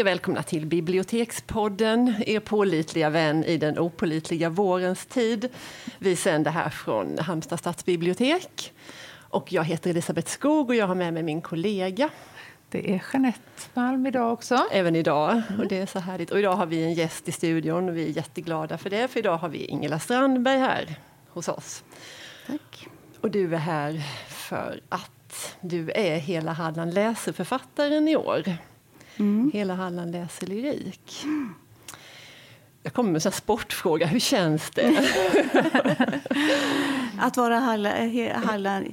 Hej och välkomna till Bibliotekspodden, er pålitliga vän i den opålitliga vårens tid. Vi sänder här från Halmstad stadsbibliotek och jag heter Elisabeth Skog och jag har med mig min kollega. Det är Jeanette Palm idag också. Även idag, och det är så härligt. Och idag har vi en gäst i studion och vi är jätteglada för det, för idag har vi Ingela Strandberg här hos oss. Tack. Och du är här för att du är Hela Halland läser författaren i år. Hela Halland läser lyrik. Jag kommer med en sportfråga. Hur känns det? Att vara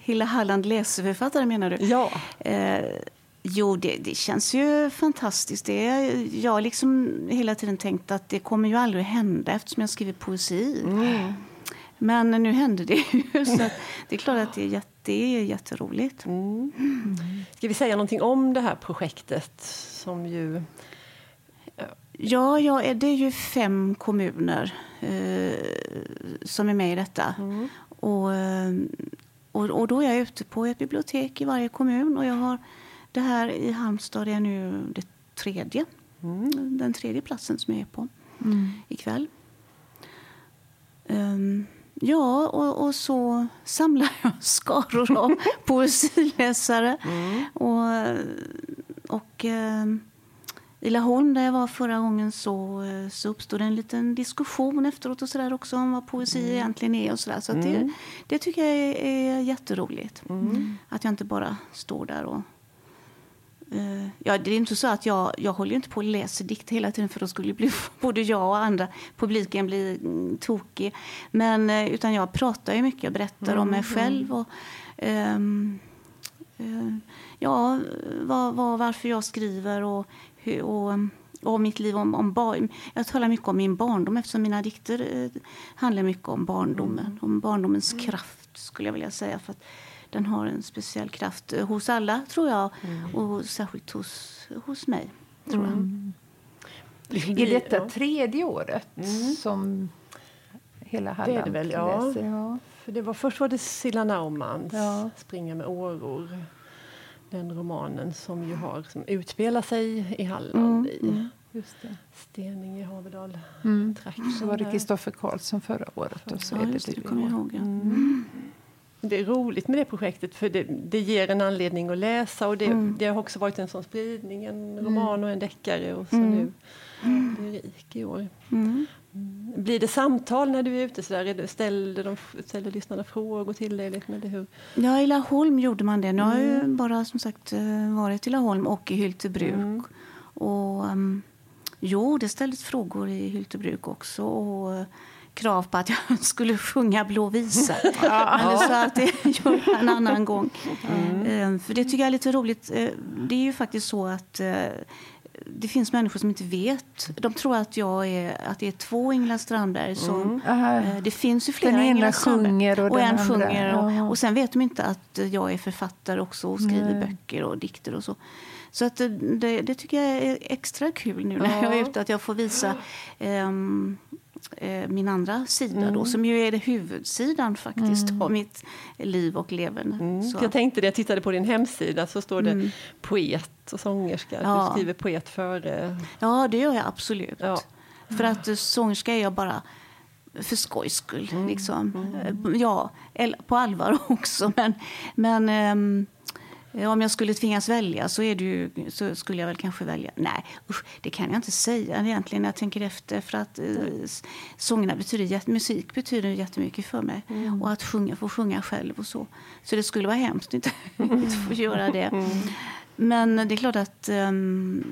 Hela Halland läseförfattare menar du? Ja. Jo, det känns ju fantastiskt. Jag har liksom hela tiden tänkt att det kommer ju aldrig hända eftersom jag skriver poesi. Mm. Men nu hände det ju. Så det är klart att det är jätteroligt. Mm. Ska vi säga någonting om det här projektet som ju... Ja, det är ju 5 kommuner som är med i detta. Mm. Och då är jag ute på ett bibliotek i varje kommun. Och jag har det här i Halmstad är nu det 3:e. Mm. Den 3:e platsen som jag är på ikväll. Ja, och så samlar jag skaror av poesiläsare. Mm. Och i Laholm där jag var förra gången så uppstod en liten diskussion efteråt och sådär också om vad poesi egentligen är och sådär. Så att det tycker jag är jätteroligt. Mm. Att jag inte bara står där och... Ja, det är inte så att jag håller inte på att läsa dikt hela tiden, för då skulle bli både jag och andra publiken bli tokig, men utan jag pratar ju mycket, jag berättar om mig själv och ja, varför jag skriver och mitt liv, jag talar mycket om min barndom eftersom mina dikter handlar mycket om barndomen, om barndomens kraft skulle jag vilja säga, för att den har en speciell kraft hos alla, tror jag. Mm. Och särskilt hos mig, tror jag. Det är detta 3:e året som Hela Halland det är det väl, läser. Ja. För det var, först var det Silla Naumanns Springer med åror. Den romanen som ju som utspelar sig i Halland i Steninge, Havedal. Så var det Kristoffer Karlsson förra året. Och så är det kommer jag ihåg. Det är roligt med det projektet, för det ger en anledning att läsa, och det har också varit en sån spridning, en roman och en deckare, och så nu lyrik i år. Blir det samtal när du är ute så där? Ställer lyssnarna frågor till dig? Eller hur? Ja, i Laholm gjorde man det. Nu har jag ju bara som sagt varit i Laholm och i Hyltebruk. Och det ställdes frågor i Hyltebruk också, och krav på att jag skulle sjunga Blå visa. Men så att det gjorde jag en annan gång. För det tycker jag är lite roligt. Det är ju faktiskt så att det finns människor som inte vet. De tror att det är 2 Ingela Strandberg som... Det finns ju flera Ingela Strandberg. Och en sjunger. Och sen vet de inte att jag är författare också och skriver böcker och dikter och så. Så att det tycker jag är extra kul nu när jag är ute, att jag får visa... min andra sida då, som ju är det huvudsidan faktiskt av mitt liv och leverne. Så. Jag tänkte det, jag tittade på din hemsida, så står det poet och sångerska. Du skriver poet före. Ja, det gör jag absolut. Ja. För att sångerska är jag bara för skojs skull. Liksom. Ja, på allvar också. Men om jag skulle tvingas välja så skulle jag väl kanske välja... Nej, det kan jag inte säga egentligen när jag tänker efter. För att sångerna musik betyder jättemycket för mig. Och att få sjunga själv och så. Så det skulle vara hemskt inte få göra det. Men det är klart att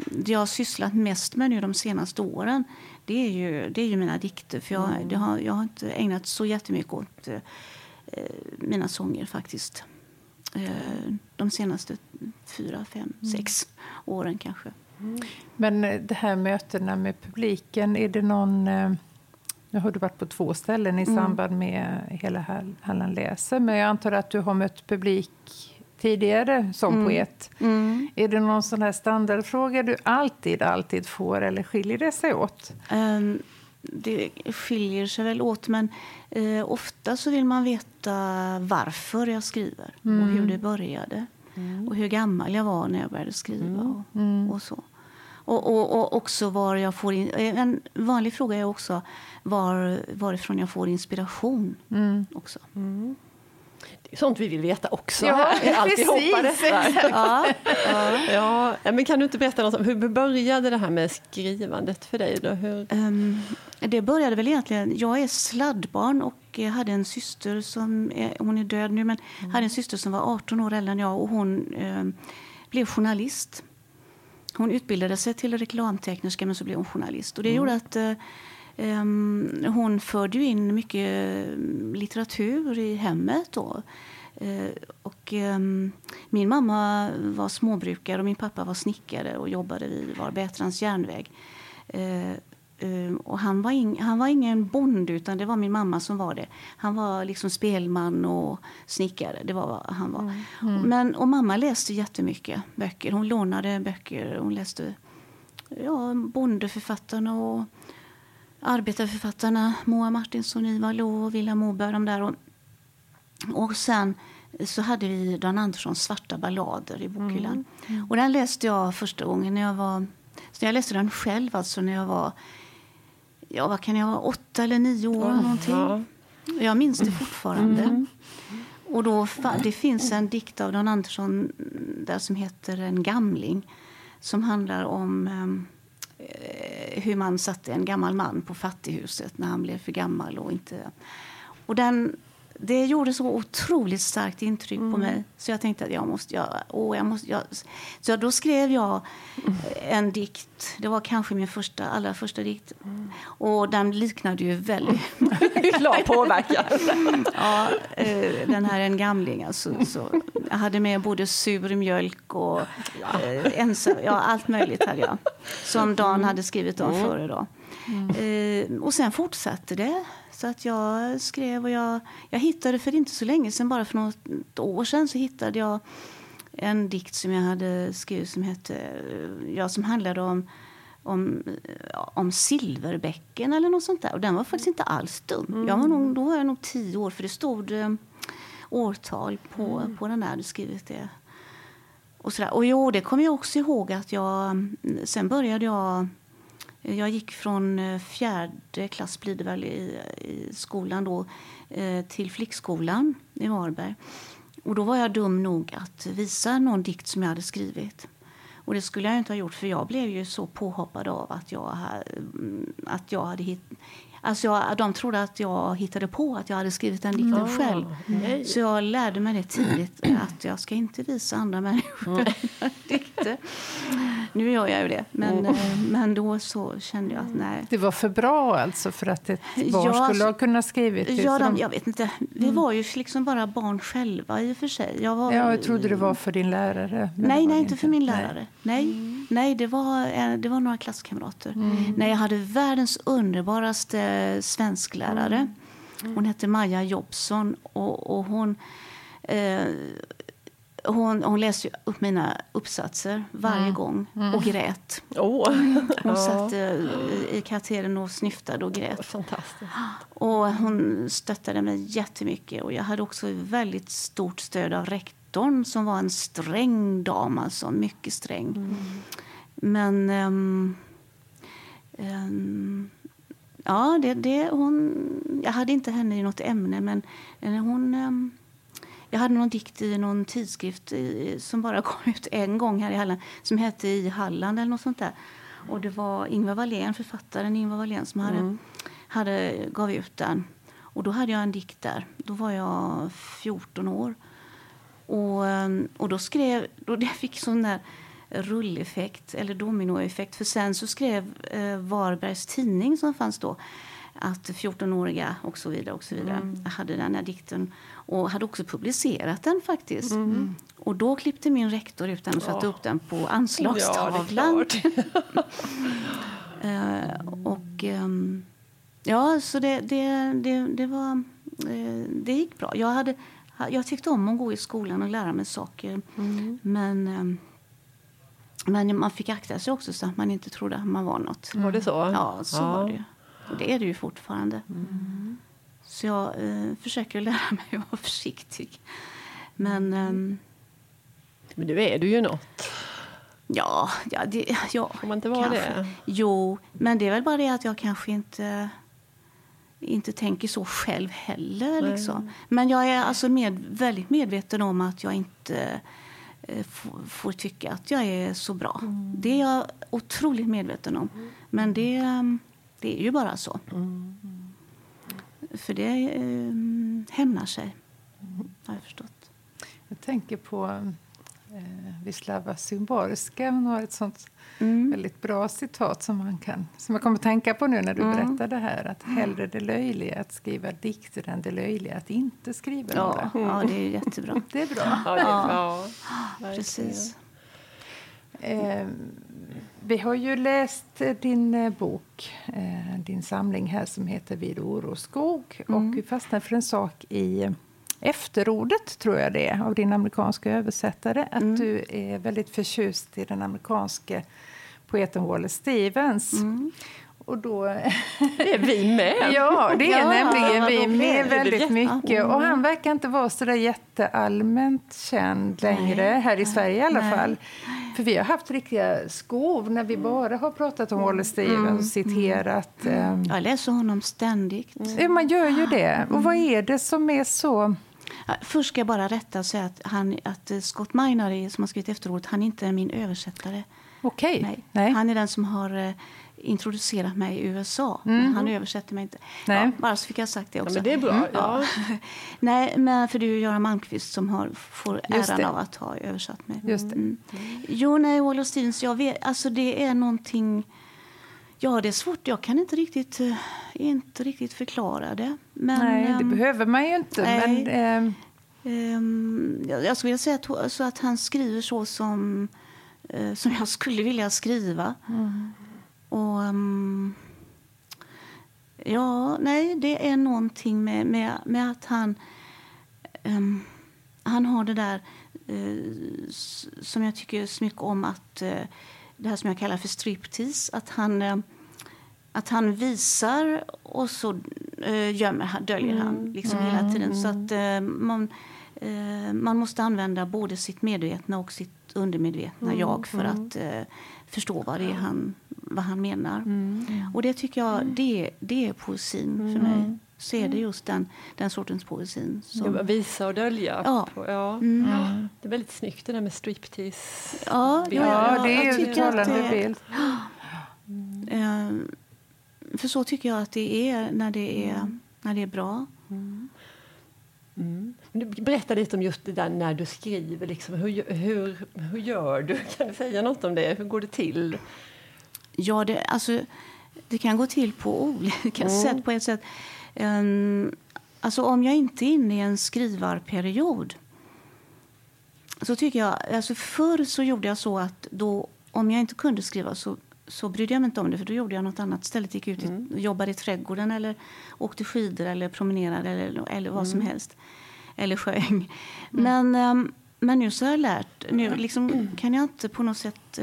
det jag har sysslat mest med nu de senaste åren, det är ju mina dikter. För jag har inte ägnat så jättemycket åt mina sånger faktiskt. De senaste 4, 5, 6 åren kanske. Men det här mötena med publiken, är det någon... Nu har du varit på 2 ställen i samband med Hela Halland läser, men jag antar att du har mött publik tidigare som poet. Är det någon sån här standardfråga du alltid får, eller skiljer det sig åt? Det skiljer sig väl åt, men ofta så vill man veta varför jag skriver och hur det började och hur gammal jag var när jag började skriva och så. Och också var jag får en vanlig fråga är också varifrån jag får inspiration också. Mm. Det är sånt vi vill veta också. Ja, precis. Ja, men kan du inte berätta något om hur började det här med skrivandet för dig då? Det började väl egentligen, jag är sladdbarn och hade en syster som, hon är död nu, men hade en syster som var 18 år äldre än jag och hon blev journalist. Hon utbildade sig till reklamtekniker men så blev hon journalist. Och det gjorde att hon förde ju in mycket litteratur i hemmet då. Min mamma var småbrukare och min pappa var snickare och jobbade vid Varbergs järnväg. Och han var ingen bonde utan det var min mamma som var det. Han var liksom spelman och snickare, det var vad han var. Men, och mamma läste jättemycket böcker. Hon lånade böcker, hon läste bondeförfattarna och arbetarförfattarna, Moa Martinsson, Ingvar Wallén och Villa Moberg, de där. Och sen så hade vi Dan Anderssons svarta ballader i bokhyllan. Och den läste jag första gången när jag var... Så jag läste den själv alltså när jag var... Ja, vad kan jag vara? 8 eller 9 år någonting. Jag minns det fortfarande. Och då, det finns en dikt av Dan Andersson där som heter En gamling. Som handlar om... hur man satte en gammal man på fattighuset när han blev för gammal och inte... Och det gjorde så otroligt starkt intryck på mig. Så jag tänkte att jag måste, så då skrev jag en dikt. Det var kanske min allra första dikt. Och den liknade ju väldigt... Klar påverkan. Ja, den här En gamling. Alltså, så. Jag hade med både sur mjölk och ensam. Ja, allt möjligt hade jag. Som Dan hade skrivit om före då. Och sen fortsatte det. Så att jag skrev och jag hittade för inte så länge sedan, bara för något år sedan så hittade jag en dikt som jag hade skrivit som som handlade om Silverbäcken eller något sånt där. Och den var faktiskt inte alls dum. Då var jag nog 10 år för det stod årtal på den där jag hade skrivit det. Och, sådär. Och det kommer jag också ihåg att sen började jag gick från 4:e klass blir det väl i skolan då till flickskolan i Varberg. Och då var jag dum nog att visa någon dikt som jag hade skrivit. Och det skulle jag inte ha gjort för jag blev ju så påhoppad av att jag hade hittat... Alltså de trodde att jag hittade på att jag hade skrivit en dikten själv. Nej. Så jag lärde mig det tidigt att jag ska inte visa andra människor dikter. Nu gör jag ju det. Men då så kände jag att nej. Det var för bra alltså för att ett barn skulle ha kunnat skrivit det. Ja, jag vet inte. Vi var ju liksom bara barn själva i och för sig. Jag trodde det var för din lärare. Nej, inte för min lärare. Nej, det var några klasskamrater. Nej, jag hade världens underbaraste svensklärare. Hon hette Maja Jobsson och hon läste upp mina uppsatser varje gång och grät. Hon satt i katedern och snyftade och grät. Fantastiskt. Och hon stöttade mig jättemycket och jag hade också väldigt stort stöd av rektorn som var en sträng dam, alltså mycket sträng. Men ja, jag hade inte henne i något ämne, men jag hade någon dikt i någon tidskrift som bara kom ut en gång här i Halland, som hette I Halland eller något sånt där. Och det var författaren Ingvar Wallén som gav ut den. Och då hade jag en dikt där, då var jag 14 år. Och då det fick sån där rulleffekt eller dominoeffekt, för sen så skrev Varbergs tidning som fanns då att 14-åriga och så vidare hade den här dikten och hade också publicerat den faktiskt. Och då klippte min rektor ut den och satte upp den på anslagstavlan. Det gick bra. Jag tyckte om att gå i skolan och lära mig saker. Men man fick akta sig också så att man inte trodde att man var något. Var det så? Ja, så var det. Och det är det ju fortfarande. Så jag försöker lära mig att vara försiktig. Men nu är du ju något. Ja. Om man inte var kanske. Det? Jo, men det är väl bara det att jag kanske inte tänker så själv heller. Liksom. Men jag är alltså väldigt medveten om att jag inte får tycka att jag är så bra. Mm. Det är jag otroligt medveten om. Mm. Men det är ju bara så. Mm. För det hämnar sig, har jag förstått. Jag tänker på Wisława Szymborska. Hon har ett sånt väldigt bra citat som jag kommer att tänka på nu när du berättar det här. Att hellre det löjliga att skriva dikter än det löjliga att inte skriva några. Ja, det är jättebra. Det är bra. Ja, det är bra. Ja, precis. Vi har ju läst din bok, din samling här som heter Vid oroskog. Och vi fastnar för en sak i efterordet, tror jag det är, av din amerikanska översättare. Att du är väldigt förtjust i den amerikanska poeten Wallace Stevens. Mm. Och då är vi med. Ja, det är nämligen vi med väldigt mycket. Och han verkar inte vara så där jätteallmänt känd längre här i Sverige i alla fall. För vi har haft riktiga skov när vi bara har pratat om Wallace Stevens och citerat. Jag läser honom ständigt. Man gör ju det. Och vad är det som är så... Först ska jag bara rätta och säga att Scott Minery som har skrivit efteråt, han är inte min översättare. Okej. Nej. Han är den som har... introducerat mig i USA. Men han översätter mig inte. Nej. Ja, bara så fick jag sagt det också. Ja, men det är bra. Ja. Nej, men för det är ju Göran Malmqvist som får äran av att ha översatt mig. Just det. Jo, nej, Wallace Stevens, jag vet, alltså det är någonting... Ja, det är svårt. Jag kan inte riktigt förklara det. Men, nej, det behöver man ju inte. Nej. Men, jag skulle vilja säga att han skriver så som jag skulle vilja skriva. Mm. Och, det är någonting med att han har det där som jag tycker så mycket om, att det här som jag kallar för striptease, att han visar och så döljer han liksom hela tiden, så att man måste använda både sitt medvetna och sitt undermedvetna jag för att förstå vad det är vad han menar. Och det tycker jag, det är poesin för mig. Så är det just den sortens poesin. Som... Visa och dölja. Ja. Det är väldigt snyggt det där med striptease. Ja, det är ju talande bild. För så tycker jag att det är när det är bra. Mm. Berätta lite om just det där när du skriver. Liksom, hur gör du? Kan du säga något om det? Hur går det till? Ja, det kan gå till på olika sätt. På ett sätt. Alltså om jag inte är inne i en skrivarperiod så tycker jag... Alltså förr så gjorde jag så att då, om jag inte kunde skriva så brydde jag mig inte om det. För då gjorde jag något annat. Stället gick ut och jobbade i trädgården eller åkte skidor eller promenerade eller vad som helst. Eller sjöng. Men nu så har jag lärt. Nu liksom kan jag inte på något sätt...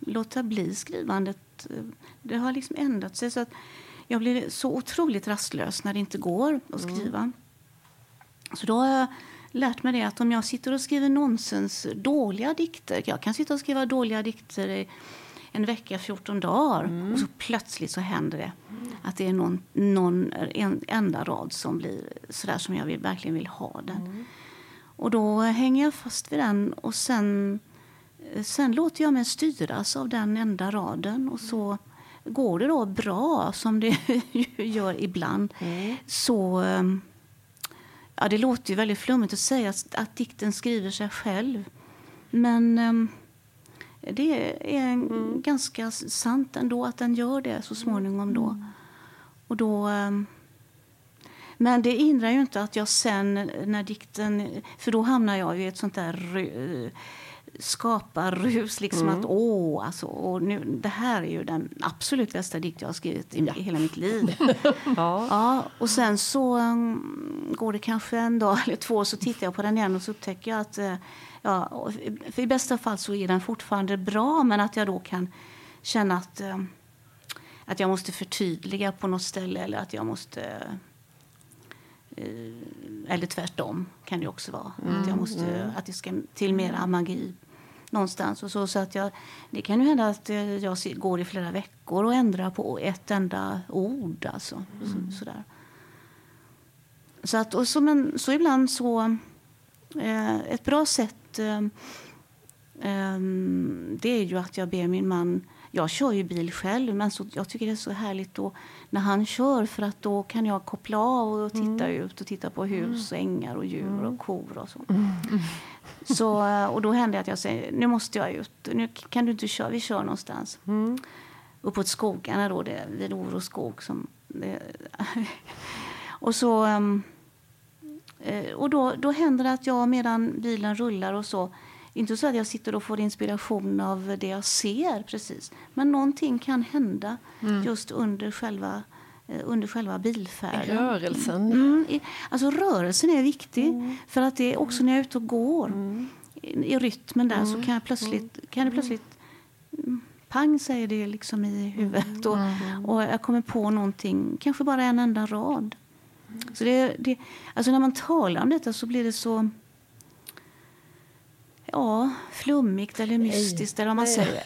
låta bli skrivandet. Det har liksom ändrat sig, så att jag blir så otroligt rastlös när det inte går att skriva. Så då har jag lärt mig det, att om jag sitter och skriver nonsens dåliga dikter, jag kan sitta och skriva dåliga dikter i en vecka, 14 dagar och så plötsligt så händer det att det är en enda rad som blir sådär som jag verkligen vill ha den. Och då hänger jag fast vid den, och sen låter jag mig styras av den enda raden, och så går det då bra, som det gör ibland. Så ja, det låter ju väldigt flummigt att säga att dikten skriver sig själv, men det är ganska sant ändå att den gör det så småningom då. Och då men det hindrar ju inte att jag sen när dikten, för då hamnar jag i ett sånt där skapar rus liksom, att och nu, det här är ju den absolut bästa dikt jag har skrivit i hela mitt liv. Och sen så går det kanske en dag eller två, så tittar jag på den igen och så upptäcker jag att för i bästa fall så är den fortfarande bra, men att jag då kan känna att jag måste förtydliga på något ställe, eller att jag måste eller tvärtom kan det också vara att jag måste att det ska till mera magi någonstans. Och så att jag, det kan ju hända att jag går i flera veckor och ändrar på ett enda ord. Alltså. Mm. Sådär. Så att, och så, men, så ibland så... ett bra sätt... det är ju att jag ber min man... Jag kör ju bil själv, men så, jag tycker det är så härligt då, när han kör, för att då kan jag koppla av och titta ut och titta på hus och ängar och djur och kor och så. Så, och då händer det att jag säger, nu måste jag ut, nu kan du inte köra, vi kör någonstans. Uppåt skogarna då, det, vid Oroskog. Som, det, och så... och då händer det att jag, medan bilen rullar och så, inte så att jag sitter och får inspiration av det jag ser precis, men någonting kan hända just under själva bilfärden. Rörelsen. Alltså rörelsen är viktig, för att det är också när jag är ute och går i rytmen där, så kan jag plötsligt pang, säger det liksom i huvudet, och jag kommer på någonting, kanske bara en enda rad. Så det, alltså när man talar om detta så blir det så flummigt eller mystiskt eller vad man säger.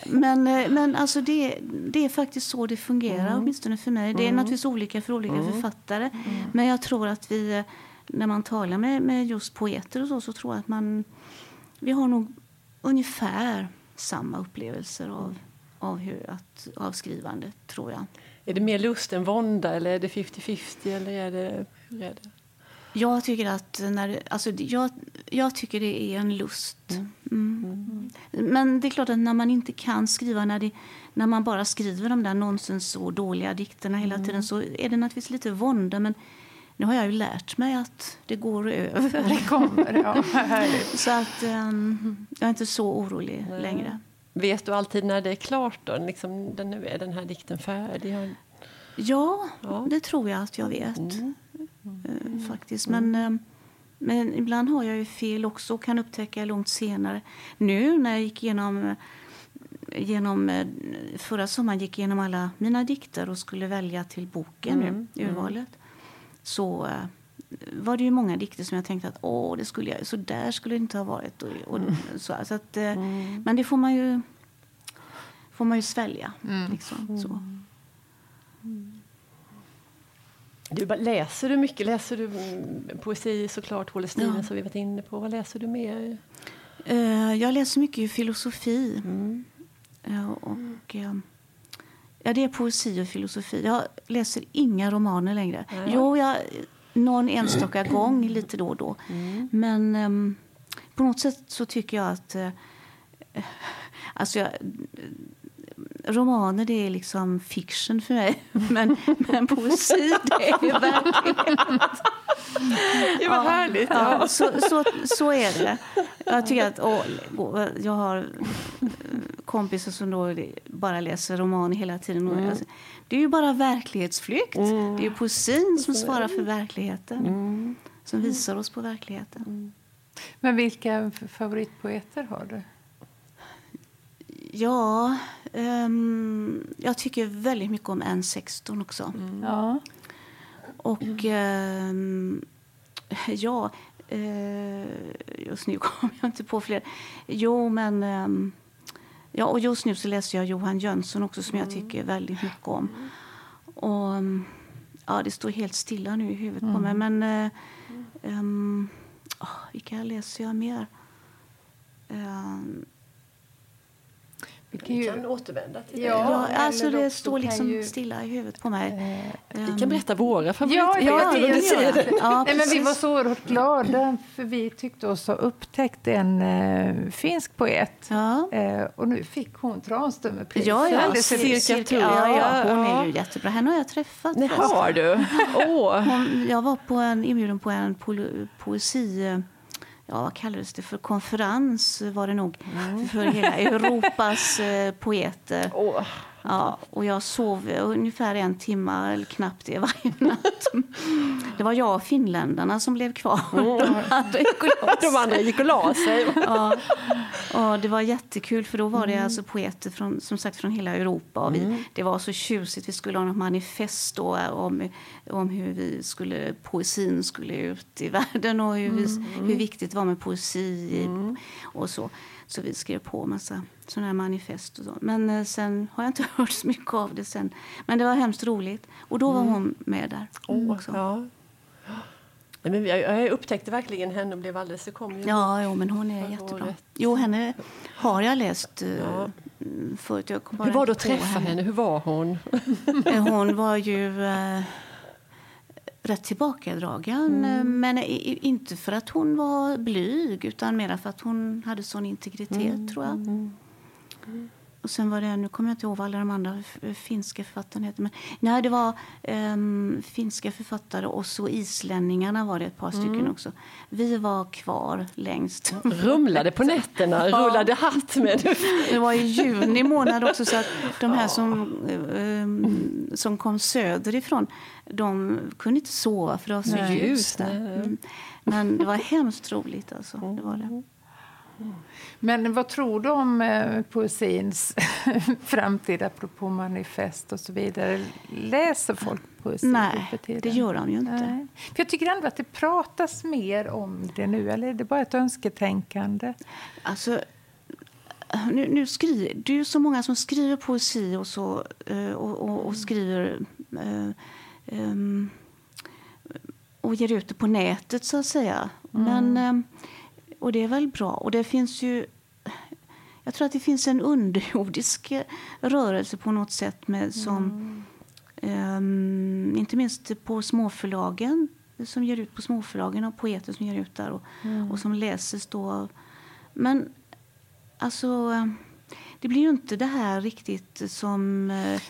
Men alltså det är faktiskt så det fungerar, åtminstone för mig. Det är naturligtvis olika för olika författare. Men jag tror att vi, när man talar med just poeter och så tror jag att vi har nog ungefär samma upplevelser av skrivandet, tror jag. Är det mer lust än vånda, eller är det 50-50, eller hur är det? Jag tycker att jag tycker det är en lust. Men det är klart att när man inte kan skriva, när man bara skriver de där nonsens så dåliga dikterna hela tiden, så är det naturligtvis lite vånda, men nu har jag ju lärt mig att det går över. Det kommer, Så att jag är inte så orolig längre. Vet du alltid när det är klart då? Liksom, nu är den här dikten färdig. Ja, det tror jag att jag vet. Faktiskt. Men ibland har jag ju fel också och kan upptäcka långt senare. Nu när jag gick genom förra sommaren gick igenom alla mina dikter och skulle välja till boken nu, urvalet. Så var det ju många dikter som jag tänkte att det skulle jag, så där skulle det inte ha varit så att, men det får man ju svälja liksom, så. Läser du poesi, såklart, Wallace Stevens som vi varit inne på. Vad läser du mer? Jag läser mycket filosofi. Det är poesi och filosofi. Jag läser inga romaner längre. Någon enstaka gång, lite då och då. Men på något sätt så tycker jag att romaner, det är liksom fiction för mig. Men poesi, det är ju verklighet. Det var härligt. Ja. Så är det. Jag tycker att jag har kompisar som då bara läser romaner hela tiden. Det är ju bara verklighetsflykt. Det är ju poesin som svarar för verkligheten. Som visar oss på verkligheten. Men vilka favoritpoeter har du? Ja, jag tycker väldigt mycket om N16 också. Och just nu kommer jag inte på fler. Och just nu så läser jag Johan Jönsson också, som jag tycker väldigt mycket om. Och det står helt stilla nu i huvudet på mig. Men vilka läser jag mer? Vi kan återvända till det. Det står liksom stilla i huvudet på mig. Vi kan berätta våra favoriter. Men vi var så oerhört glada, för vi tyckte oss ha upptäckt en finsk poet. Och nu fick hon Tranströmerpris. Hon är ju jättebra. Henne har jag träffat. Det har du? Jag var inbjuden på en poesi... vad kallades det för? Konferens var det nog för hela Europas poeter. Ja, och jag sov ungefär 1 timme eller knappt det varje natt. Det var jag och finländarna som blev kvar. De andra gick och la sig. Ja, och det var jättekul för då var det alltså poeter från, som sagt, från hela Europa. Och vi, det var så tjusigt, vi skulle ha något manifest då om hur vi skulle, poesin skulle ut i världen och hur viktigt det var med poesi och så. Så vi skrev på massa sådana här manifest och så. Men sen har jag inte hört så mycket av det sen. Men det var hemskt roligt. Och då var hon med där också. Ja. Men jag upptäckte verkligen henne och blev alldeles så kom. Ja, jo, men hon är jättebra. Året. Jo, henne har jag läst förut. Jag hur var det att träffa henne? Hur var hon? Hon var ju rätt tillbakadragen, men inte för att hon var blyg utan mer för att hon hade sån integritet tror jag. Och sen var det, nu kommer jag inte ihåg alla de andra finska författarna heter, men nej, det var finska författare och så islänningarna var det ett par stycken också. Vi var kvar längst. Rumlade på nätterna, rullade hatt med. Det var i juni månad också, så att de här som kom söderifrån, de kunde inte sova för det var så ljust där. Men det var hemskt roligt alltså, det var det. Men vad tror du om poesins framtid apropå manifest och så vidare? Läser folk poesi? Nej, det gör de ju inte. Nej. För jag tycker ändå att det pratas mer om det nu, eller är det bara ett önsketänkande? Alltså, nu skriver det är ju så många som skriver poesi och så och skriver och ger ut det på nätet så att säga. Men och det är väl bra. Och det finns ju, jag tror att det finns en underjordisk rörelse på något sätt med, som inte minst på småförlagen, som ger ut på småförlagen och poeter som ger ut där och som läses då. Men alltså, det blir ju inte det här riktigt som...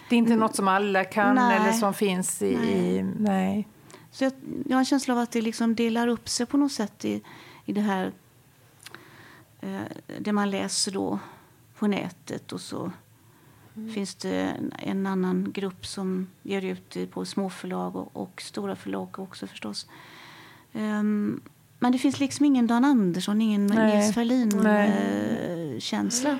Det är inte något som alla kan eller som finns i... Nej. Så jag har en känsla av att det liksom delar upp sig på något sätt i det här, det man läser då på nätet, och så finns det en annan grupp som ger ut på småförlag och stora förlag också förstås. Men det finns liksom ingen Dan Andersson, ingen Nils Ferlin-känsla.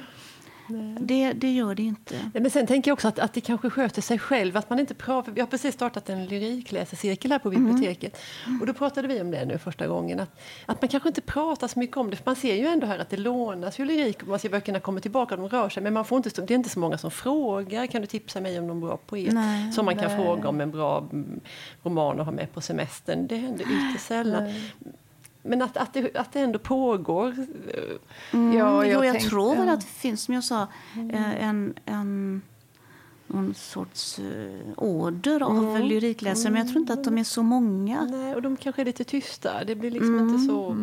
Det gör det inte. Men sen tänker jag också att det kanske sköter sig själv. Att man inte pratar. Jag har precis startat en lyrikläsecirkel här på biblioteket. Och då pratade vi om det nu första gången. Att man kanske inte pratar så mycket om det. För man ser ju ändå här att det lånas ju lyrik. Man ser böckerna kommer tillbaka och de rör sig. Men man får inte, det är inte så många som frågar. Kan du tipsa mig om någon bra poet? Nej, som man kan fråga om en bra roman att ha med på semestern. Det händer inte sällan. Nej. Men att det ändå pågår. Jag tror väl att det finns, som jag sa, någon sorts order av lyrikläsare. Men jag tror inte att de är så många. Nej, och de kanske är lite tysta. Det blir liksom inte så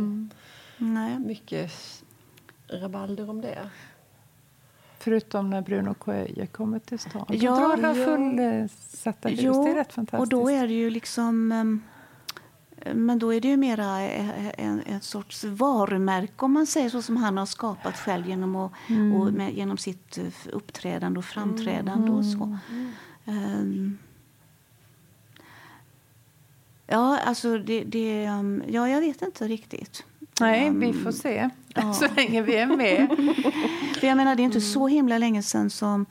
mycket rabalder om det. Förutom när Bruno Koeyer kommer till stan. Ja, drar fullsatta hus. Det är rätt fantastiskt. Och då är det ju liksom... Men då är det ju mera en sorts varumärke, om man säger så, som han har skapat själv genom, genom sitt uppträdande och framträdande och så. Ja, alltså jag vet inte riktigt. Nej, vi får se så länge vi är med. För jag menar, det är inte så himla länge sedan som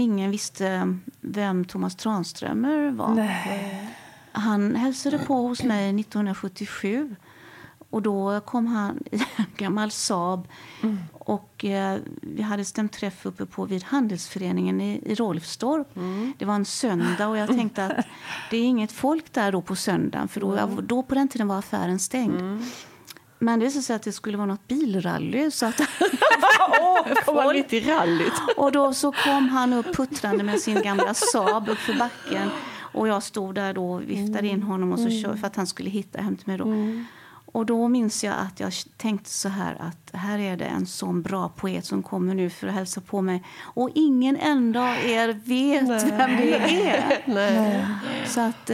ingen visste vem Thomas Tranströmer var. Nej. Han hälsade på hos mig 1977 och då kom han i en gammal Saab och vi hade stämt träff uppe på vid Handelsföreningen i Rolfstorp. Det var en söndag och jag tänkte att det är inget folk där då på söndagen, för då på den tiden var affären stängd. Men det visade sig att det skulle vara något bilrally, så att kom lite rallyt. Och då så kom han upp puttrande med sin gamla Saab upp för backen. Och jag stod där då och viftade in honom och så kör, för att han skulle hitta hem till mig då. Och då minns jag att jag tänkte så här, att här är det en sån bra poet som kommer nu för att hälsa på mig. Och ingen enda av er vet vem det är. Nej. Så att,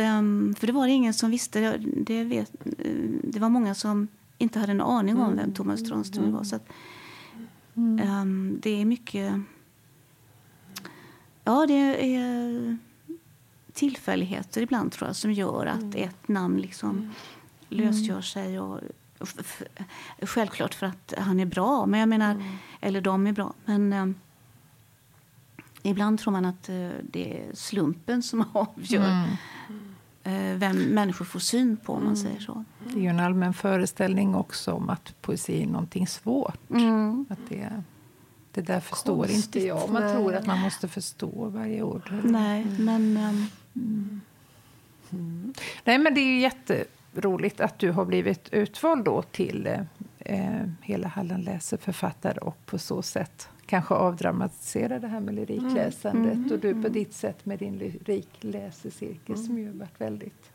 för det var ingen som visste. Det var många som inte hade en aning om vem Thomas Tranström var. Så att, det är mycket... Ja, det är tillfälligheter ibland tror jag som gör att ett namn liksom lösgör sig. Och självklart för att han är bra, men jag menar, eller de är bra. Men ibland tror man att det är slumpen som avgör vem människor får syn på, om man säger så. Det är ju en allmän föreställning också om att poesi är någonting svårt. Mm. Att det där förstår konstigt, inte jag. Man tror att man måste förstå varje ord. Nej, men... Nej, men det är ju jätteroligt att du har blivit utvald då till Hela Halland läser författare och på så sätt kanske avdramatisera det här med lyrikläsandet. Och du på ditt sätt med din lyrikläsecirkel som ju har varit väldigt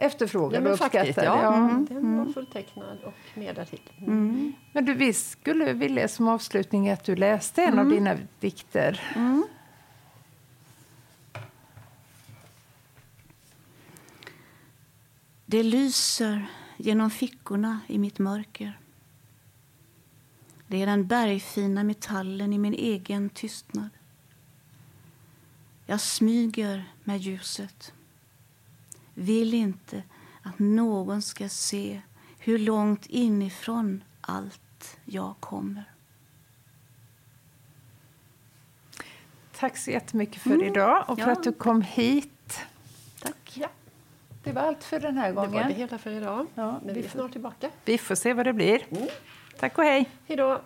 efterfrågad och uppskattad. Ja, den var fulltecknad och med artikel. Men du, vi skulle vilja som avslutning att du läste en av dina dikter. Det lyser genom fickorna i mitt mörker. Det är den bergfina metallen i min egen tystnad. Jag smyger med ljuset. Vill inte att någon ska se hur långt inifrån allt jag kommer. Tack så jättemycket för idag och för att du kom hit. Tack. Ja. Det var allt för den här gången. Det var det hela för idag. Ja, men vi är snart tillbaka. Vi får se vad det blir. Tack och hej. Hej då.